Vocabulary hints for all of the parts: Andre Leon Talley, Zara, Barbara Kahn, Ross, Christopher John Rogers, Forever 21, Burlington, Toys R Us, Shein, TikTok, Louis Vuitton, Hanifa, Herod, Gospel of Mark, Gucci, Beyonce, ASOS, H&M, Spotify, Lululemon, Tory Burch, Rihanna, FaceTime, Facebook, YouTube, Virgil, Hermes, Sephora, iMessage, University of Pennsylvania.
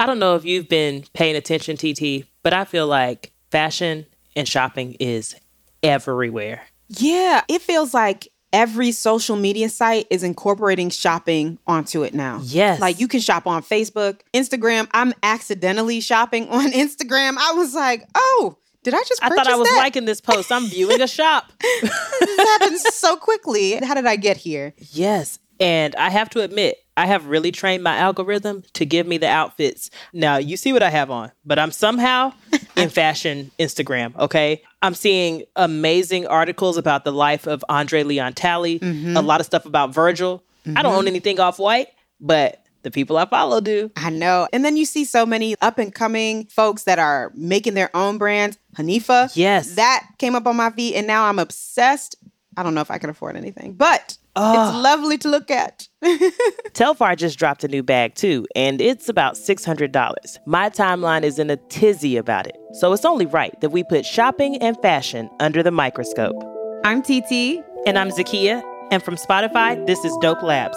I don't know if you've been paying attention, TT, but I feel like fashion and shopping is everywhere. Yeah, it feels like every social media site is incorporating shopping onto it now. Yes. Like you can shop on Facebook, Instagram. I'm accidentally shopping on Instagram. I was like, oh, did I just purchase that? I thought I was liking this post. I'm viewing a shop. This happens so quickly. How did I get here? Yes. And I have to admit, I have really trained my algorithm to give me the outfits. Now, you see what I have on, but I'm somehow in fashion Instagram, okay? I'm seeing amazing articles about the life of Andre Leon Talley, a lot of stuff about Virgil. I don't own anything off-white, but the people I follow do. I know. And then you see so many up-and-coming folks that are making their own brands. Hanifa. Yes. That came up on my feed, and now I'm obsessed. I don't know if I can afford anything, but... oh. It's lovely to look at. Telfar just dropped a new bag too, and it's about $600. My timeline is in a tizzy about it. So it's only right that we put shopping and fashion under the microscope. I'm TT. And I'm Zakiya. And from Spotify, this is Dope Labs.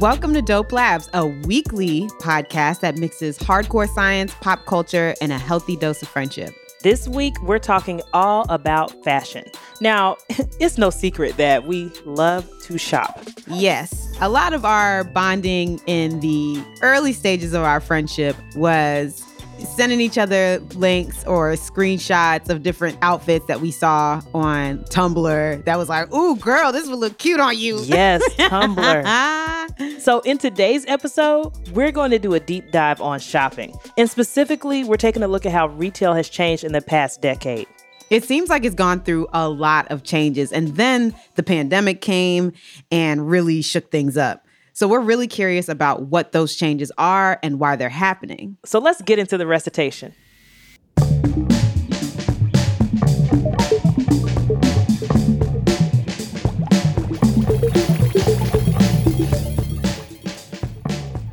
Welcome to Dope Labs, a weekly podcast that mixes hardcore science, pop culture, and a healthy dose of friendship. This week, we're talking all about fashion. Now, it's no secret that we love to shop. Yes. A lot of our bonding in the early stages of our friendship was sending each other links or screenshots of different outfits that we saw on Tumblr that was like, ooh, girl, this would look cute on you. Yes, Tumblr. So in today's episode, we're going to do a deep dive on shopping. And specifically, we're taking a look at how retail has changed in the past decade. It seems like it's gone through a lot of changes. And then the pandemic came and really shook things up. So we're really curious about what those changes are and why they're happening. So let's get into the recitation.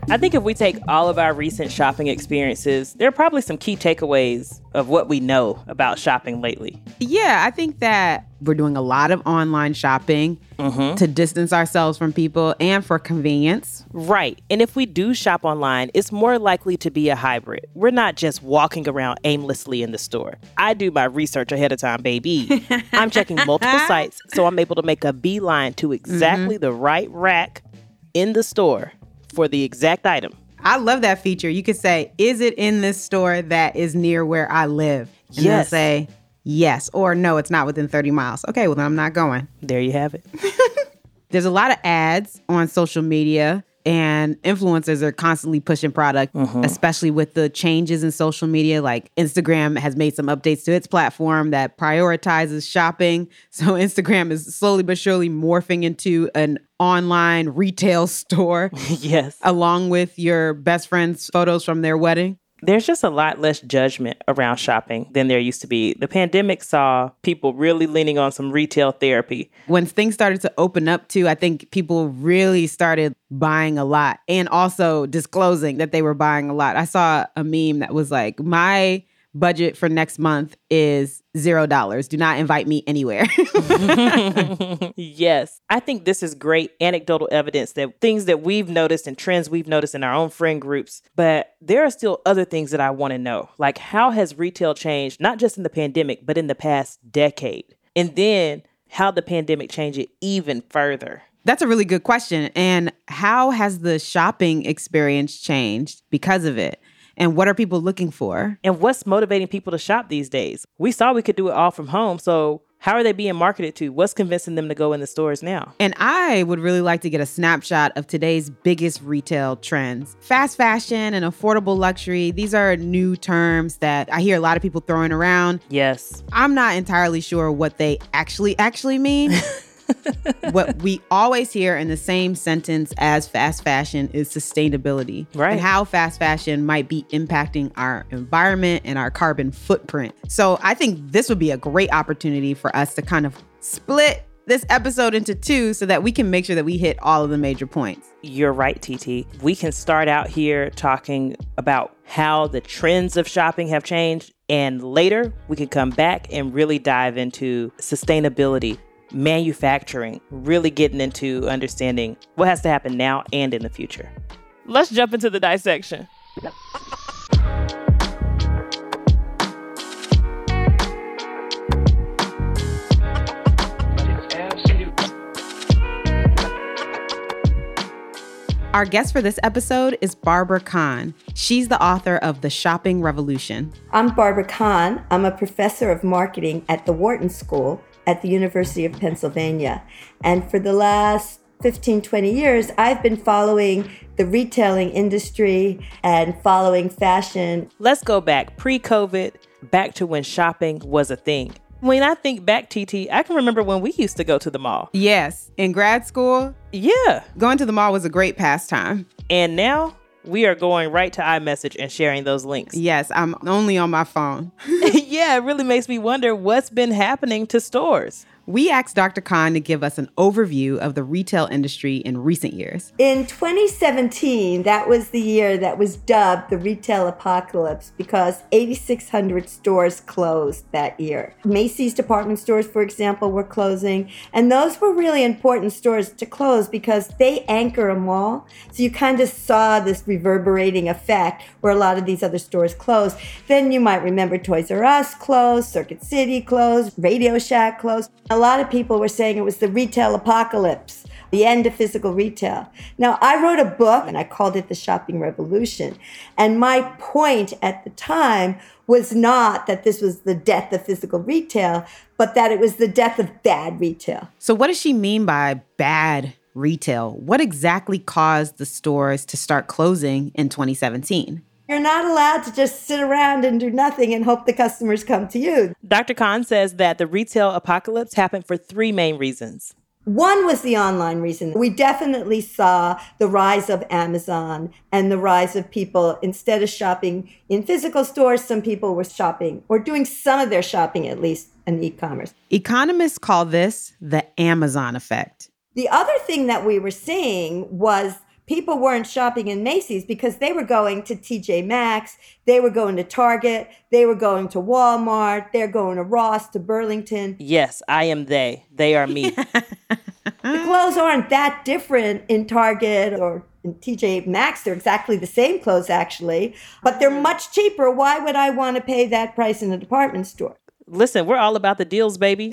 I think if we take all of our recent shopping experiences, there are probably some key takeaways of what we know about shopping lately. Yeah, I think that we're doing a lot of online shopping to distance ourselves from people and for convenience. Right. And if we do shop online, it's more likely to be a hybrid. We're not just walking around aimlessly in the store. I do my research ahead of time, baby. I'm checking multiple sites, so I'm able to make a beeline to exactly the right rack in the store for the exact item. I love that feature. You could say, is it in this store that is near where I live? And yes. They'll say, yes. Or no, it's not within 30 miles. Okay, well, then I'm not going. There you have it. There's a lot of ads on social media, and influencers are constantly pushing product, especially with the changes in social media. Like Instagram has made some updates to its platform that prioritizes shopping. So Instagram is slowly but surely morphing into an online retail store. Yes. Along with your best friend's photos from their wedding. There's just a lot less judgment around shopping than there used to be. The pandemic saw people really leaning on some retail therapy. When things started to open up too, I think people really started buying a lot and also disclosing that they were buying a lot. I saw a meme that was like, my budget for next month is $0. Do not invite me anywhere. Yes. I think this is great anecdotal evidence that things that we've noticed and trends we've noticed in our own friend groups. But there are still other things that I want to know. Like, how has retail changed, not just in the pandemic, but in the past decade? And then how the pandemic changed it even further. That's a really good question. And how has the shopping experience changed because of it? And what are people looking for? And what's motivating people to shop these days? We saw we could do it all from home. So how are they being marketed to? What's convincing them to go in the stores now? And I would really like to get a snapshot of today's biggest retail trends. Fast fashion and affordable luxury. These are new terms that I hear a lot of people throwing around. Yes. I'm not entirely sure what they actually mean. What we always hear in the same sentence as fast fashion is sustainability, right? And how fast fashion might be impacting our environment and our carbon footprint. So I think this would be a great opportunity for us to kind of split this episode into two so that we can make sure that we hit all of the major points. You're right, TT. We can start out here talking about how the trends of shopping have changed. And later we can come back and really dive into sustainability, manufacturing, really getting into understanding what has to happen now and in the future. Let's jump into the dissection. Our guest for this episode is Barbara Kahn. She's the author of The Shopping Revolution. I'm Barbara Kahn. I'm a professor of marketing at the Wharton School at the University of Pennsylvania. And for the last 15, 20 years, I've been following the retailing industry and following fashion. Let's go back pre-COVID, back to when shopping was a thing. When I think back, TT, I can remember when we used to go to the mall. Yes, in grad school. Yeah. Going to the mall was a great pastime. And now we are going right to iMessage and sharing those links. Yes, I'm only on my phone. Yeah, it really makes me wonder what's been happening to stores. We asked Dr. Kahn to give us an overview of the retail industry in recent years. In 2017, that was the year that was dubbed the retail apocalypse because 8,600 stores closed that year. Macy's department stores, for example, were closing. And those were really important stores to close because they anchor a mall. So you kind of saw this reverberating effect where a lot of these other stores closed. Then you might remember Toys R Us closed, Circuit City closed, Radio Shack closed. A lot of people were saying it was the retail apocalypse, the end of physical retail. Now, I wrote a book and I called it The Shopping Revolution. And my point at the time was not that this was the death of physical retail, but that it was the death of bad retail. So what does she mean by bad retail? What exactly caused the stores to start closing in 2017? You're not allowed to just sit around and do nothing and hope the customers come to you. Dr. Kahn says that the retail apocalypse happened for three main reasons. One was the online reason. We definitely saw the rise of Amazon and the rise of people, instead of shopping in physical stores, some people were shopping or doing some of their shopping, at least, in e-commerce. Economists call this the Amazon effect. The other thing that we were seeing was people weren't shopping in Macy's because they were going to TJ Maxx, they were going to Target, they were going to Walmart, they're going to Ross, to Burlington. Yes, I am they. They are me. The clothes aren't that different in Target or in TJ Maxx. They're exactly the same clothes, actually, but they're much cheaper. Why would I want to pay that price in a department store? Listen, we're all about the deals, baby.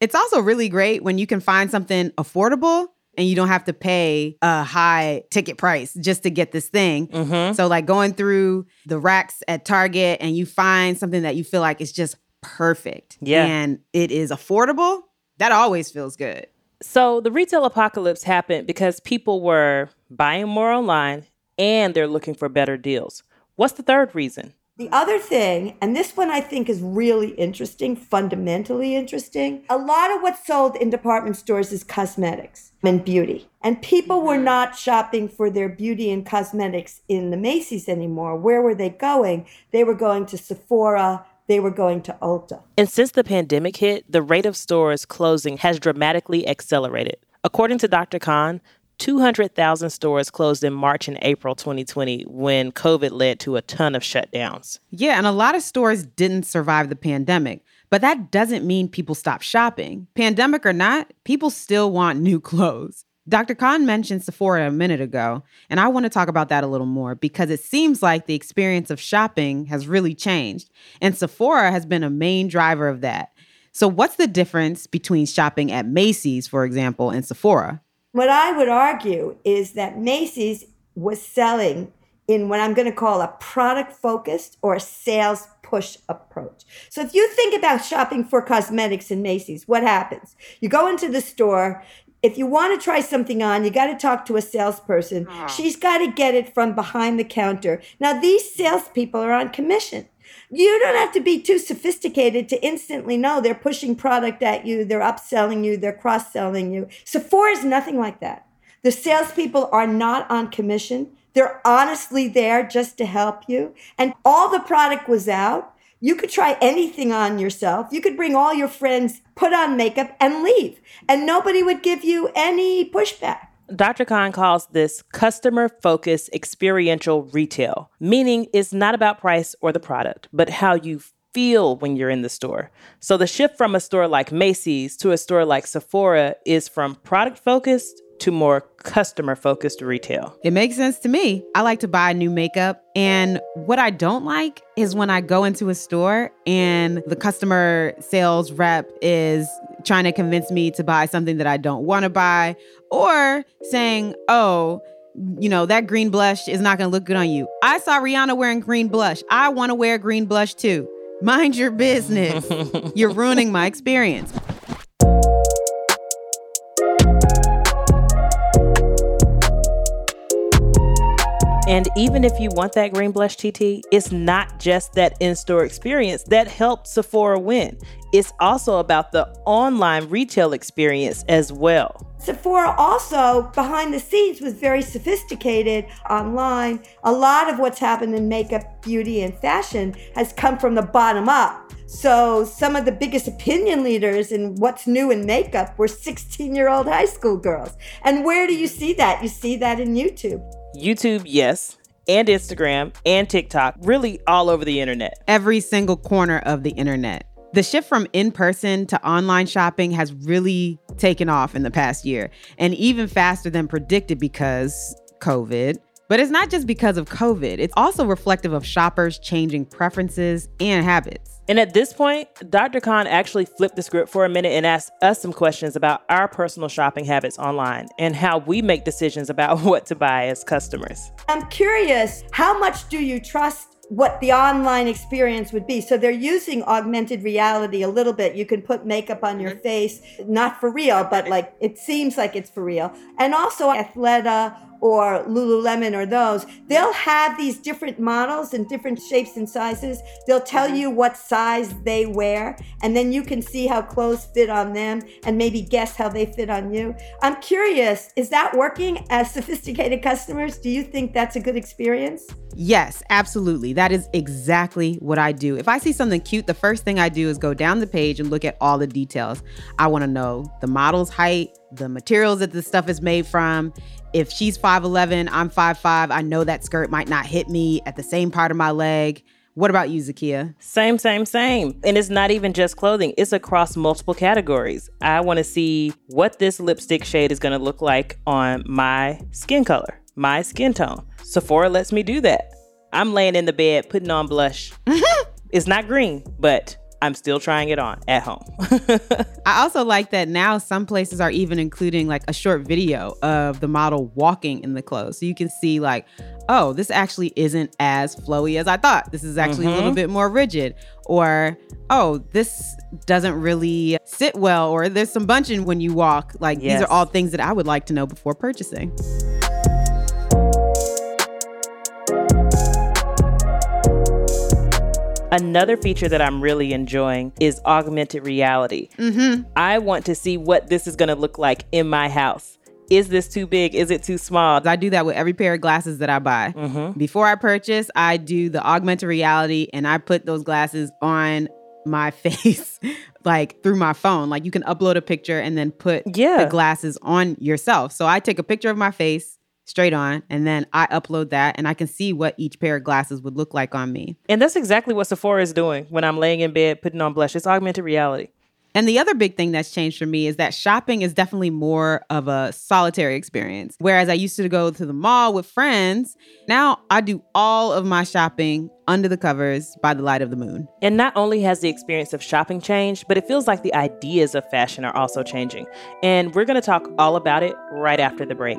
It's also really great when you can find something affordable and you don't have to pay a high ticket price just to get this thing. Mm-hmm. So like going through the racks at Target and you find something that you feel like is just perfect. Yeah. And it is affordable. That always feels good. So the retail apocalypse happened because people were buying more online and they're looking for better deals. What's the third reason? The other thing, and this one I think is really interesting, fundamentally interesting, a lot of what's sold in department stores is cosmetics and beauty. And people were not shopping for their beauty and cosmetics in the Macy's anymore. Where were they going? They were going to Sephora. They were going to Ulta. And since the pandemic hit, the rate of stores closing has dramatically accelerated. According to Dr. Kahn, 200,000 stores closed in March and April 2020 when COVID led to a ton of shutdowns. Yeah, and a lot of stores didn't survive the pandemic. But that doesn't mean people stop shopping. Pandemic or not, people still want new clothes. Dr. Kahn mentioned Sephora a minute ago, and I want to talk about that a little more because it seems like the experience of shopping has really changed, and Sephora has been a main driver of that. So what's the difference between shopping at Macy's, for example, and Sephora? What I would argue is that Macy's was selling in what I'm going to call a product-focused or sales push approach. So if you think about shopping for cosmetics in Macy's, what happens? You go into the store. If you want to try something on, you got to talk to a salesperson. She's got to get it from behind the counter. Now, these salespeople are on commission. You don't have to be too sophisticated to instantly know they're pushing product at you, they're upselling you, they're cross-selling you. Sephora is nothing like that. The salespeople are not on commission. They're honestly there just to help you. And all the product was out. You could try anything on yourself. You could bring all your friends, put on makeup, and leave. And nobody would give you any pushback. Dr. Kahn calls this customer-focused experiential retail, meaning it's not about price or the product, but how you feel when you're in the store. So the shift from a store like Macy's to a store like Sephora is from product-focused to more customer-focused retail. It makes sense to me. I like to buy new makeup. And what I don't like is when I go into a store and the customer sales rep is trying to convince me to buy something that I don't want to buy or saying, oh, you know, that green blush is not going to look good on you. I saw Rihanna wearing green blush. I want to wear green blush too. Mind your business. You're ruining my experience. And even if you want that green blush, TT, it's not just that in-store experience that helped Sephora win. It's also about the online retail experience as well. Sephora also, behind the scenes, was very sophisticated online. A lot of what's happened in makeup, beauty, and fashion has come from the bottom up. So some of the biggest opinion leaders in what's new in makeup were 16-year-old high school girls. And where do you see that? You see that in YouTube. YouTube, yes, and Instagram and TikTok, really all over the internet. Every single corner of the internet. The shift from in-person to online shopping has really taken off in the past year and even faster than predicted because COVID. But it's not just because of COVID. It's also reflective of shoppers changing preferences and habits. And at this point, Dr. Kahn actually flipped the script for a minute and asked us some questions about our personal shopping habits online and how we make decisions about what to buy as customers. I'm curious, how much do you trust what the online experience would be? So they're using augmented reality a little bit. You can put makeup on your face, not for real, but like it seems like it's for real. And also Athleta or Lululemon or those, they'll have these different models and different shapes and sizes. They'll tell you what size they wear, and then you can see how clothes fit on them and maybe guess how they fit on you. I'm curious, is that working as sophisticated customers? Do you think that's a good experience? Yes, absolutely. That is exactly what I do. If I see something cute, the first thing I do is go down the page and look at all the details. I want to know the model's height, the materials that this stuff is made from. If she's 5'11", I'm 5'5", I know that skirt might not hit me at the same part of my leg. What about you, Zakiya? Same. And it's not even just clothing. It's across multiple categories. I want to see what this lipstick shade is going to look like on my skin color, my skin tone. Sephora lets me do that. I'm laying in the bed, putting on blush. It's not green, but I'm still trying it on at home. I also like that now some places are even including like a short video of the model walking in the clothes. So you can see like, oh, this actually isn't as flowy as I thought. This is actually a little bit more rigid. Or, oh, this doesn't really sit well. Or there's some bunching when you walk. Like these are all things that I would like to know before purchasing. Another feature that I'm really enjoying is augmented reality. I want to see what this is going to look like in my house. Is this too big? Is it too small? I do that with every pair of glasses that I buy. Before I purchase, I do the augmented reality and I put those glasses on my face like through my phone. Like you can upload a picture and then put the glasses on yourself. So I take a picture of my face straight on, and then I upload that, and I can see what each pair of glasses would look like on me. And that's exactly what Sephora is doing when I'm laying in bed, putting on blush. It's augmented reality. And the other big thing that's changed for me is that shopping is definitely more of a solitary experience. Whereas I used to go to the mall with friends, now I do all of my shopping under the covers by the light of the moon. And not only has the experience of shopping changed, but it feels like the ideas of fashion are also changing. And we're going to talk all about it right after the break.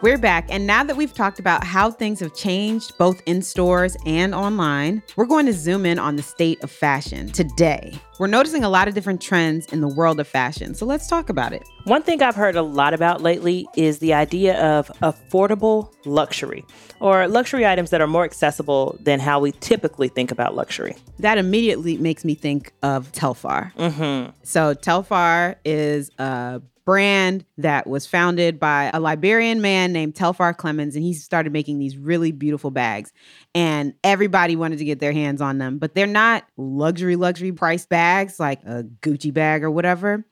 We're back, and now that we've talked about how things have changed both in stores and online, we're going to zoom in on the state of fashion today. We're noticing a lot of different trends in the world of fashion, so let's talk about it. One thing I've heard a lot about lately is the idea of affordable luxury, or luxury items that are more accessible than how we typically think about luxury. That immediately makes me think of Telfar. Mm-hmm. So Telfar is a brand that was founded by a Liberian man named Telfar Clemens, and he started making these really beautiful bags, and everybody wanted to get their hands on them, but they're not luxury price bags like a Gucci bag or whatever.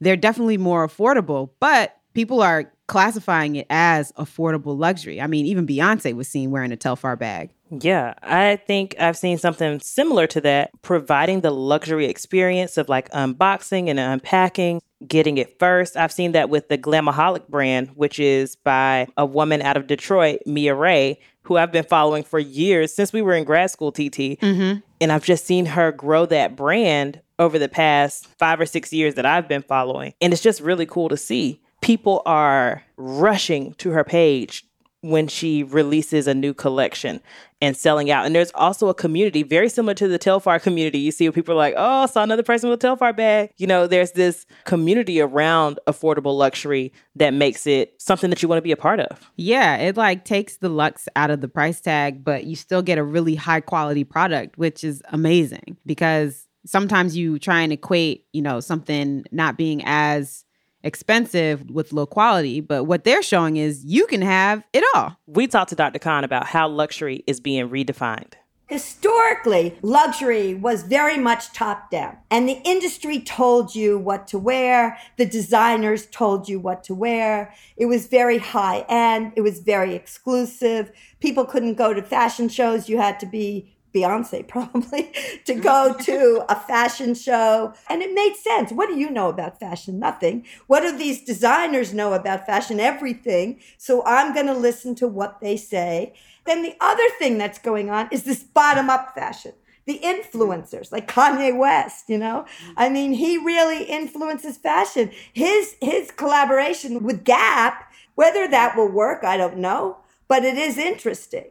They're definitely more affordable, but people are classifying it as affordable luxury. I mean, even Beyonce was seen wearing a Telfar bag. Yeah, I think I've seen something similar to that, providing the luxury experience of like unboxing and unpacking, getting it first. I've seen that with the Glamaholic brand, which is by a woman out of Detroit, Mia Ray, who I've been following for years since we were in grad school, TT. Mm-hmm. And I've just seen her grow that brand over the past 5 or 6 years that I've been following. And it's just really cool to see. People are rushing to her page when she releases a new collection and selling out. And there's also a community very similar to the Telfar community. You see people are like, oh, I saw another person with a Telfar bag. You know, there's this community around affordable luxury that makes it something that you want to be a part of. Yeah, it like takes the luxe out of the price tag, but you still get a really high quality product, which is amazing because sometimes you try and equate, you know, something not being as expensive with low quality, but what they're showing is you can have it all. We talked to Dr. Kahn about how luxury is being redefined. Historically, luxury was very much top down, and the industry told you what to wear. The designers told you what to wear. It was very high end. It was very exclusive. People couldn't go to fashion shows. You had to be Beyonce probably to go to a fashion show. And it made sense. What do you know about fashion? Nothing. What do these designers know about fashion? Everything. So I'm going to listen to what they say. Then the other thing that's going on is this bottom-up fashion. The influencers, like Kanye West, you know? I mean, he really influences fashion. His collaboration with Gap, whether that will work, I don't know, but it is interesting.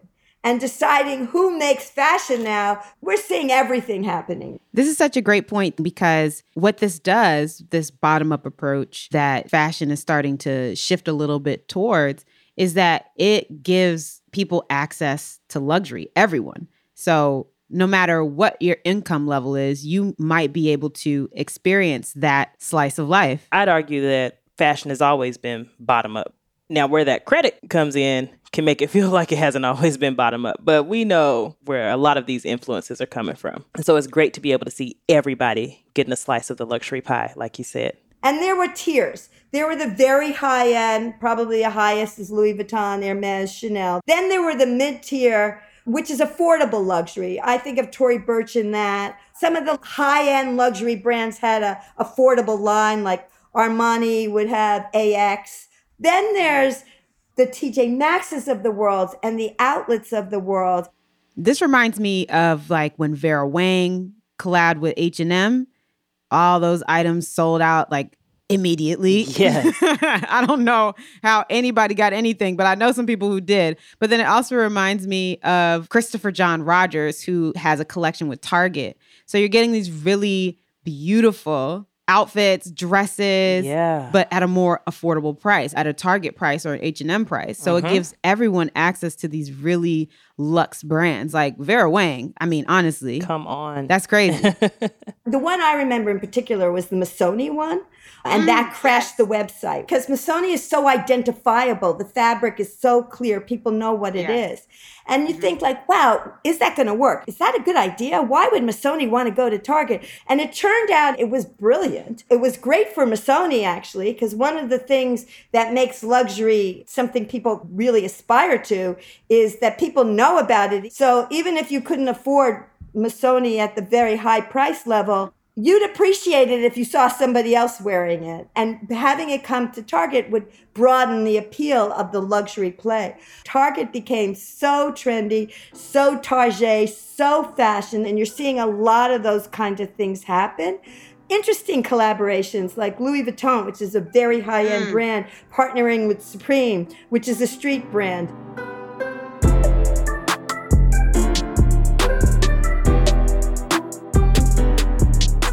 And deciding who makes fashion now, we're seeing everything happening. This is such a great point because what this does, this bottom-up approach that fashion is starting to shift a little bit towards, is that it gives people access to luxury, everyone. So no matter what your income level is, you might be able to experience that slice of life. I'd argue that fashion has always been bottom-up. Now, where that credit comes in can make it feel like it hasn't always been bottom up, but we know where a lot of these influences are coming from. And so it's great to be able to see everybody getting a slice of the luxury pie, like you said. And there were tiers. There were the very high end, probably the highest is Louis Vuitton, Hermes, Chanel. Then there were the mid-tier, which is affordable luxury. I think of Tory Burch in that. Some of the high-end luxury brands had an affordable line, like Armani would have AX. Then there's the TJ Maxx's of the world and the outlets of the world. This reminds me of like when Vera Wang collabed with H&M. All those items sold out like immediately. Yeah. I don't know how anybody got anything, but I know some people who did. But then it also reminds me of Christopher John Rogers, who has a collection with Target. So you're getting these really beautiful outfits, dresses, yeah, but at a more affordable price, at a Target price or an H&M price. So it gives everyone access to these really luxe brands like Vera Wang. I mean, honestly. Come on. That's crazy. The one I remember in particular was the Missoni one. And that crashed the website because Missoni is so identifiable. The fabric is so clear. People know what it is. And you think like, wow, is that going to work? Is that a good idea? Why would Missoni want to go to Target? And it turned out it was brilliant. It was great for Missoni, actually, because one of the things that makes luxury something people really aspire to is that people know about it. So even if you couldn't afford Missoni at the very high price level, you'd appreciate it if you saw somebody else wearing it. And having it come to Target would broaden the appeal of the luxury play. Target became so trendy, so Target, so fashion, and you're seeing a lot of those kinds of things happen. Interesting collaborations like Louis Vuitton, which is a very high-end brand, partnering with Supreme, which is a street brand.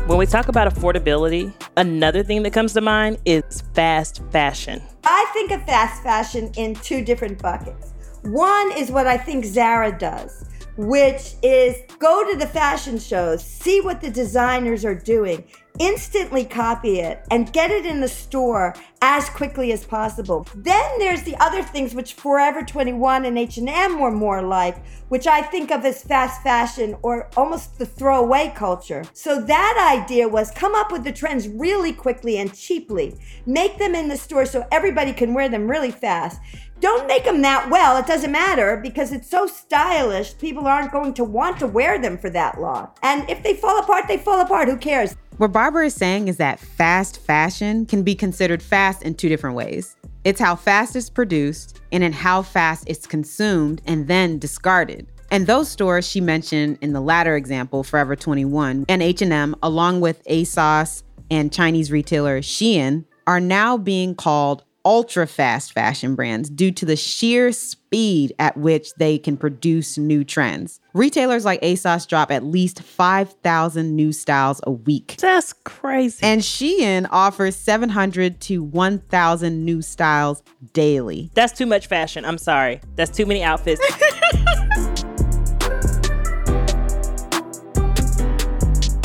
When we talk about affordability, another thing that comes to mind is fast fashion. I think of fast fashion in two different buckets. One is what I think Zara does, which is go to the fashion shows, see what the designers are doing, instantly copy it, and get it in the store as quickly as possible. Then there's the other things which Forever 21 and H&M were more like, which I think of as fast fashion or almost the throwaway culture. So that idea was come up with the trends really quickly and cheaply. Make them in the store so everybody can wear them really fast. Don't make them that well. It doesn't matter because it's so stylish. People aren't going to want to wear them for that long. And if they fall apart, they fall apart. Who cares? What Barbara is saying is that fast fashion can be considered fast in two different ways. It's how fast it's produced and in how fast it's consumed and then discarded. And those stores she mentioned in the latter example, Forever 21 and H&M, along with ASOS and Chinese retailer Shein, are now being called ultra fast fashion brands due to the sheer speed at which they can produce new trends. Retailers like ASOS drop at least 5,000 new styles a week. That's crazy. And Shein offers 700 to 1,000 new styles daily. That's too much fashion. I'm sorry. That's too many outfits.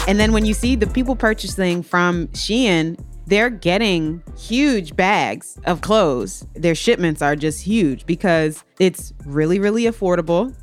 And then when you see the people purchasing from Shein, they're getting huge bags of clothes. Their shipments are just huge because it's really, really affordable.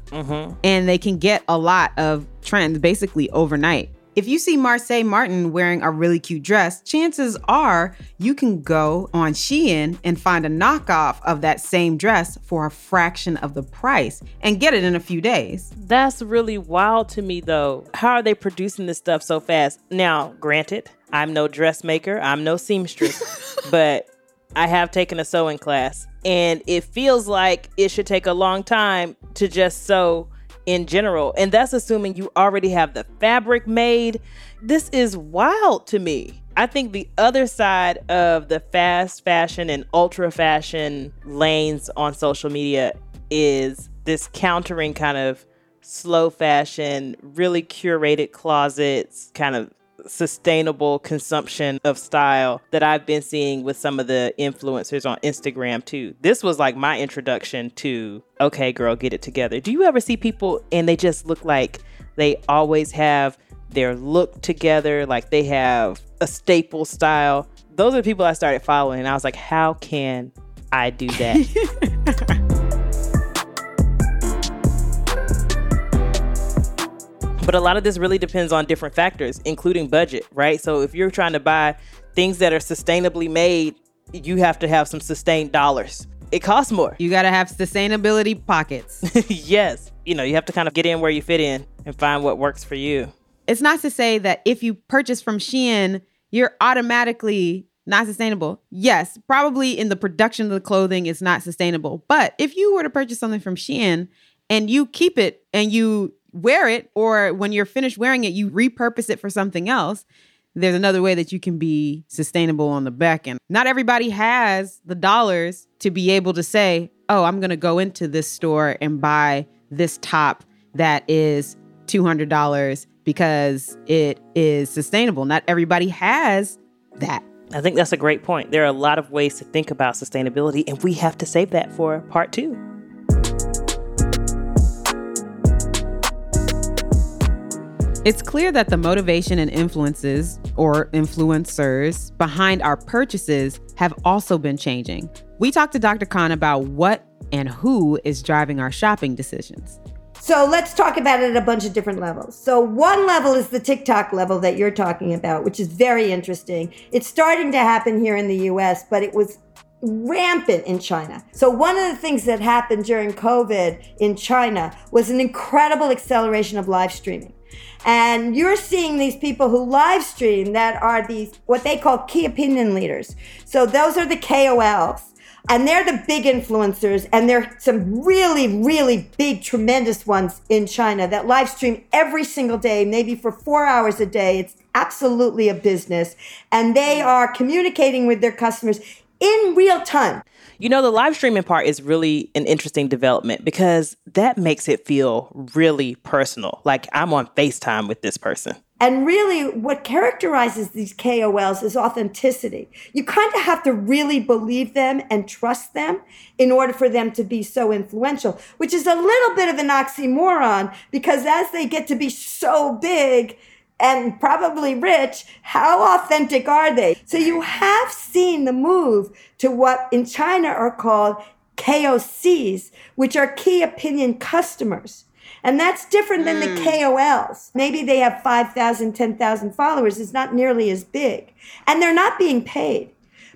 And they can get a lot of trends basically overnight. If you see Marseille Martin wearing a really cute dress, chances are you can go on Shein and find a knockoff of that same dress for a fraction of the price and get it in a few days. That's really wild to me, though. How are they producing this stuff so fast? Now, granted, I'm no dressmaker, I'm no seamstress, but I have taken a sewing class, and it feels like it should take a long time to just sew in general. And that's assuming you already have the fabric made. This is wild to me. I think the other side of the fast fashion and ultra fashion lanes on social media is this countering kind of slow fashion, really curated closets, kind of sustainable consumption of style that I've been seeing with some of the influencers on Instagram too. This was like my introduction to, okay, girl, get it together. Do you ever see people and they just look like they always have their look together, like they have a staple style? Those are the people I started following. And I was like, how can I do that. But a lot of this really depends on different factors, including budget, right? So if you're trying to buy things that are sustainably made, you have to have some sustained dollars. It costs more. You got to have sustainability pockets. Yes. You know, you have to kind of get in where you fit in and find what works for you. It's not to say that if you purchase from Shein, you're automatically not sustainable. Yes, probably in the production of the clothing, it's not sustainable. But if you were to purchase something from Shein and you keep it and you wear it, or when you're finished wearing it, you repurpose it for something else, there's another way that you can be sustainable on the back end. Not everybody has the dollars to be able to say, oh, I'm going to go into this store and buy this top that is $200 because it is sustainable. Not everybody has that. I think that's a great point. There are a lot of ways to think about sustainability, and we have to save that for part two. It's clear that the motivation and influences or influencers behind our purchases have also been changing. We talked to Dr. Kahn about what and who is driving our shopping decisions. So let's talk about it at a bunch of different levels. So one level is the TikTok level that you're talking about, which is very interesting. It's starting to happen here in the US, but it was rampant in China. So one of the things that happened during COVID in China was an incredible acceleration of live streaming. And you're seeing these people who live stream that are these, what they call key opinion leaders. So those are the KOLs. And they're the big influencers. And there are some really, really big, tremendous ones in China that live stream every single day, maybe for 4 hours a day. It's absolutely a business. And they are communicating with their customers in real time. You know, the live streaming part is really an interesting development because that makes it feel really personal. Like I'm on FaceTime with this person. And really what characterizes these KOLs is authenticity. You kind of have to really believe them and trust them in order for them to be so influential, which is a little bit of an oxymoron because as they get to be so big and probably rich, how authentic are they? So you have seen the move to what in China are called KOCs, which are key opinion customers. And that's different than the KOLs. Maybe they have 5,000, 10,000 followers. It's not nearly as big. And they're not being paid.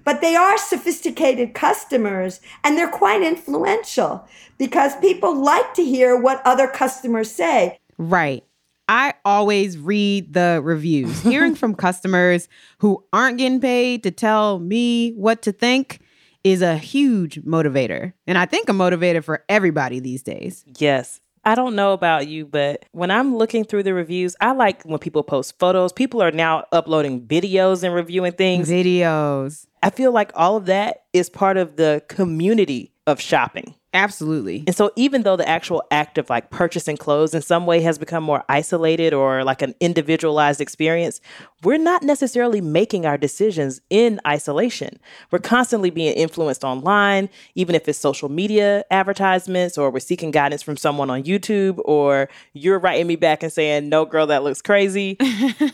But they are sophisticated customers, and they're quite influential because people like to hear what other customers say. Right. I always read the reviews. Hearing from customers who aren't getting paid to tell me what to think is a huge motivator. And I think a motivator for everybody these days. Yes. I don't know about you, but when I'm looking through the reviews, I like when people post photos. People are now uploading videos and reviewing things. Videos. I feel like all of that is part of the community of shopping. Absolutely. And so even though the actual act of like purchasing clothes in some way has become more isolated or like an individualized experience, we're not necessarily making our decisions in isolation. We're constantly being influenced online, even if it's social media advertisements or we're seeking guidance from someone on YouTube or you're writing me back and saying, no, girl, that looks crazy.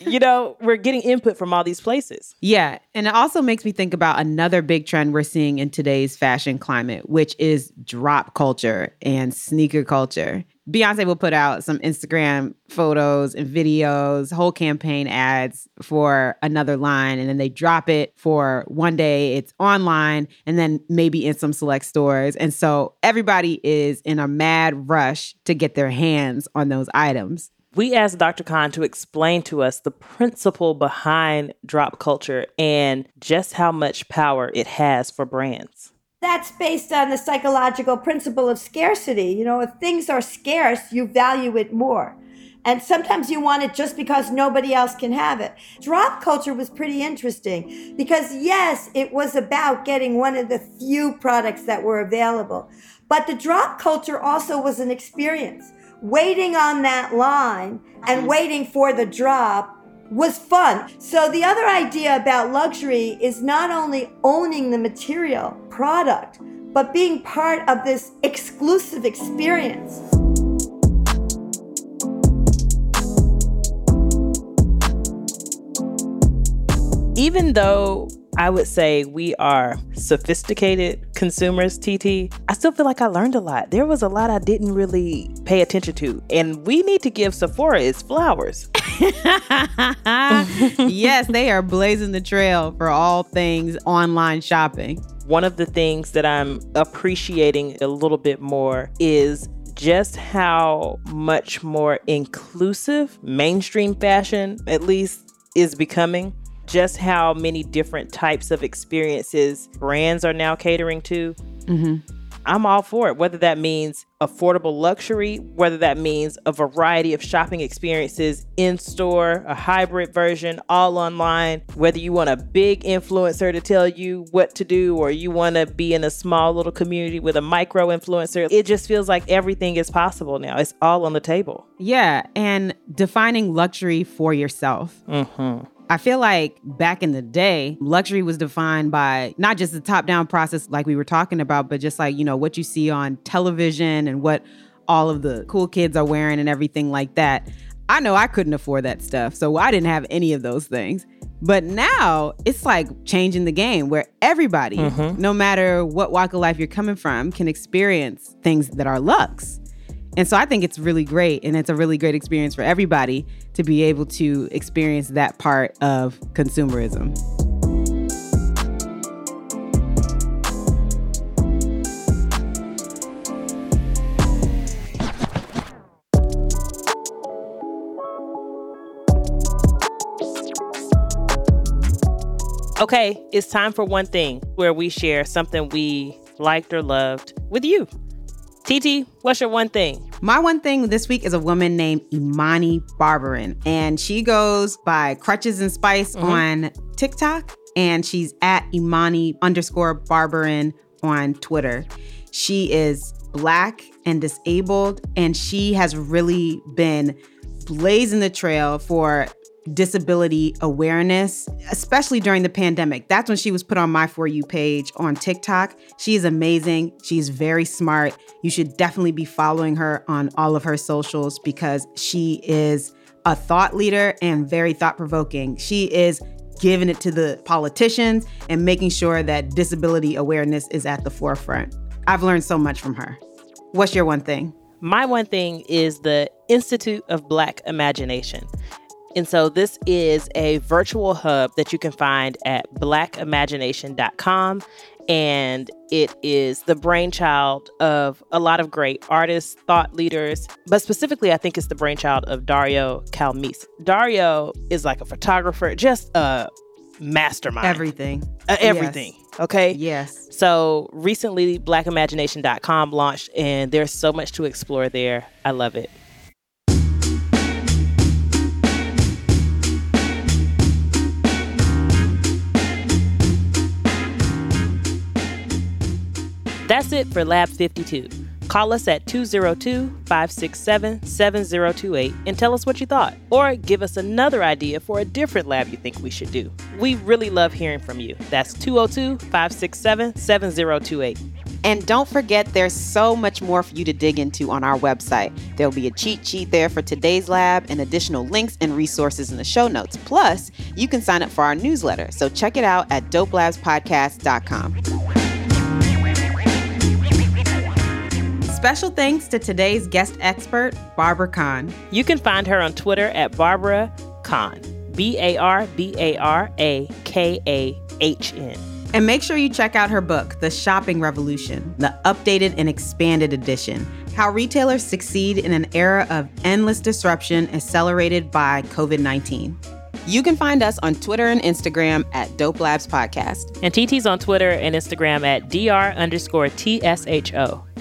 You know, we're getting input from all these places. Yeah. And it also makes me think about another big trend we're seeing in today's fashion climate, which is drop culture and sneaker culture. Beyonce will put out some Instagram photos and videos, whole campaign ads for another line. And then they drop it for one day. It's online and then maybe in some select stores. And so everybody is in a mad rush to get their hands on those items. We asked Dr. Kahn to explain to us the principle behind drop culture and just how much power it has for brands. That's based on the psychological principle of scarcity. You know, if things are scarce, you value it more. And sometimes you want it just because nobody else can have it. Drop culture was pretty interesting because, yes, it was about getting one of the few products that were available. But the drop culture also was an experience. Waiting on that line and waiting for the drop was fun. So the other idea about luxury is not only owning the material product, but being part of this exclusive experience. even though I would say we are sophisticated consumers, TT, I still feel like I learned a lot. There was a lot I didn't really pay attention to. And we need to give Sephora its flowers. Yes, they are blazing the trail for all things online shopping. One of the things that I'm appreciating a little bit more is just how much more inclusive mainstream fashion, at least, is becoming. Just how many different types of experiences brands are now catering to. Mm-hmm. I'm all for it, whether that means affordable luxury, whether that means a variety of shopping experiences in store, a hybrid version, all online, whether you want a big influencer to tell you what to do or you want to be in a small little community with a micro influencer. It just feels like everything is possible now. It's all on the table. Yeah. And defining luxury for yourself. Mm-hmm. I feel like back in the day, luxury was defined by not just the top-down process like we were talking about, but just like, you know, what you see on television and what all of the cool kids are wearing and everything like that. I know I couldn't afford that stuff, so I didn't have any of those things. But now it's like changing the game where everybody, mm-hmm. no matter what walk of life you're coming from, can experience things that are luxe. And so I think it's really great. And it's a really great experience for everybody to be able to experience that part of consumerism. Okay, it's time for one thing where we share something we liked or loved with you. TT, what's your one thing? My one thing this week is a woman named Imani Barberin, and she goes by Crutches and Spice mm-hmm. on TikTok, and she's at Imani_Barberin on Twitter. She is Black and disabled, and she has really been blazing the trail for disability awareness, especially during the pandemic. That's when she was put on my For You page on TikTok. She is amazing. She's very smart. You should definitely be following her on all of her socials because she is a thought leader and very thought-provoking. She is giving it to the politicians and making sure that disability awareness is at the forefront. I've learned so much from her. What's your one thing? My one thing is the Institute of Black Imagination. And so this is a virtual hub that you can find at blackimagination.com. And it is the brainchild of a lot of great artists, thought leaders, but specifically, I think it's the brainchild of Dario Kalmis. Dario is like a photographer, just a mastermind. Everything. Yes. Okay. Yes. So recently, blackimagination.com launched, and there's so much to explore there. I love it. That's it for Lab 52. Call us at 202-567-7028 and tell us what you thought. Or give us another idea for a different lab you think we should do. We really love hearing from you. That's 202-567-7028. And don't forget, there's so much more for you to dig into on our website. There'll be a cheat sheet there for today's lab and additional links and resources in the show notes. Plus, you can sign up for our newsletter. So check it out at dopelabspodcast.com. Special thanks to today's guest expert, Barbara Kahn. You can find her on Twitter at Barbara Kahn, Barbara Kahn. And make sure you check out her book, The Shopping Revolution, the updated and expanded edition, How Retailers Succeed in an Era of Endless Disruption Accelerated by COVID-19. You can find us on Twitter and Instagram at Dope Labs Podcast. And TT's on Twitter and Instagram at dr_tsho.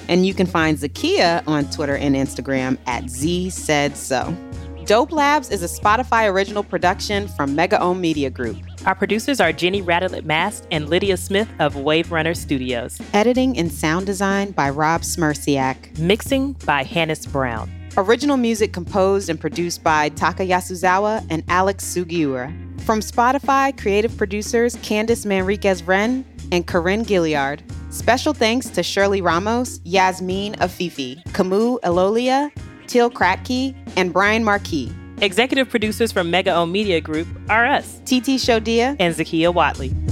And you can find Zakiya on Twitter and Instagram at ZSaidSo. Dope Labs is a Spotify original production from Mega Ohm Media Group. Our producers are Jenny Radelet-Mast and Lydia Smith of Wave Runner Studios. Editing and sound design by Rob Smersiak. Mixing by Hannes Brown. Original music composed and produced by Taka Yasuzawa and Alex Sugiura. From Spotify, creative producers Candice Manriquez-Wren and Corinne Gilliard. Special thanks to Shirley Ramos, Yasmin Afifi, Kamu Elolia, Till Kratke, and Brian Marquis. Executive producers from Mega O Media Group are us, TT Shodia and Zakiya Watley.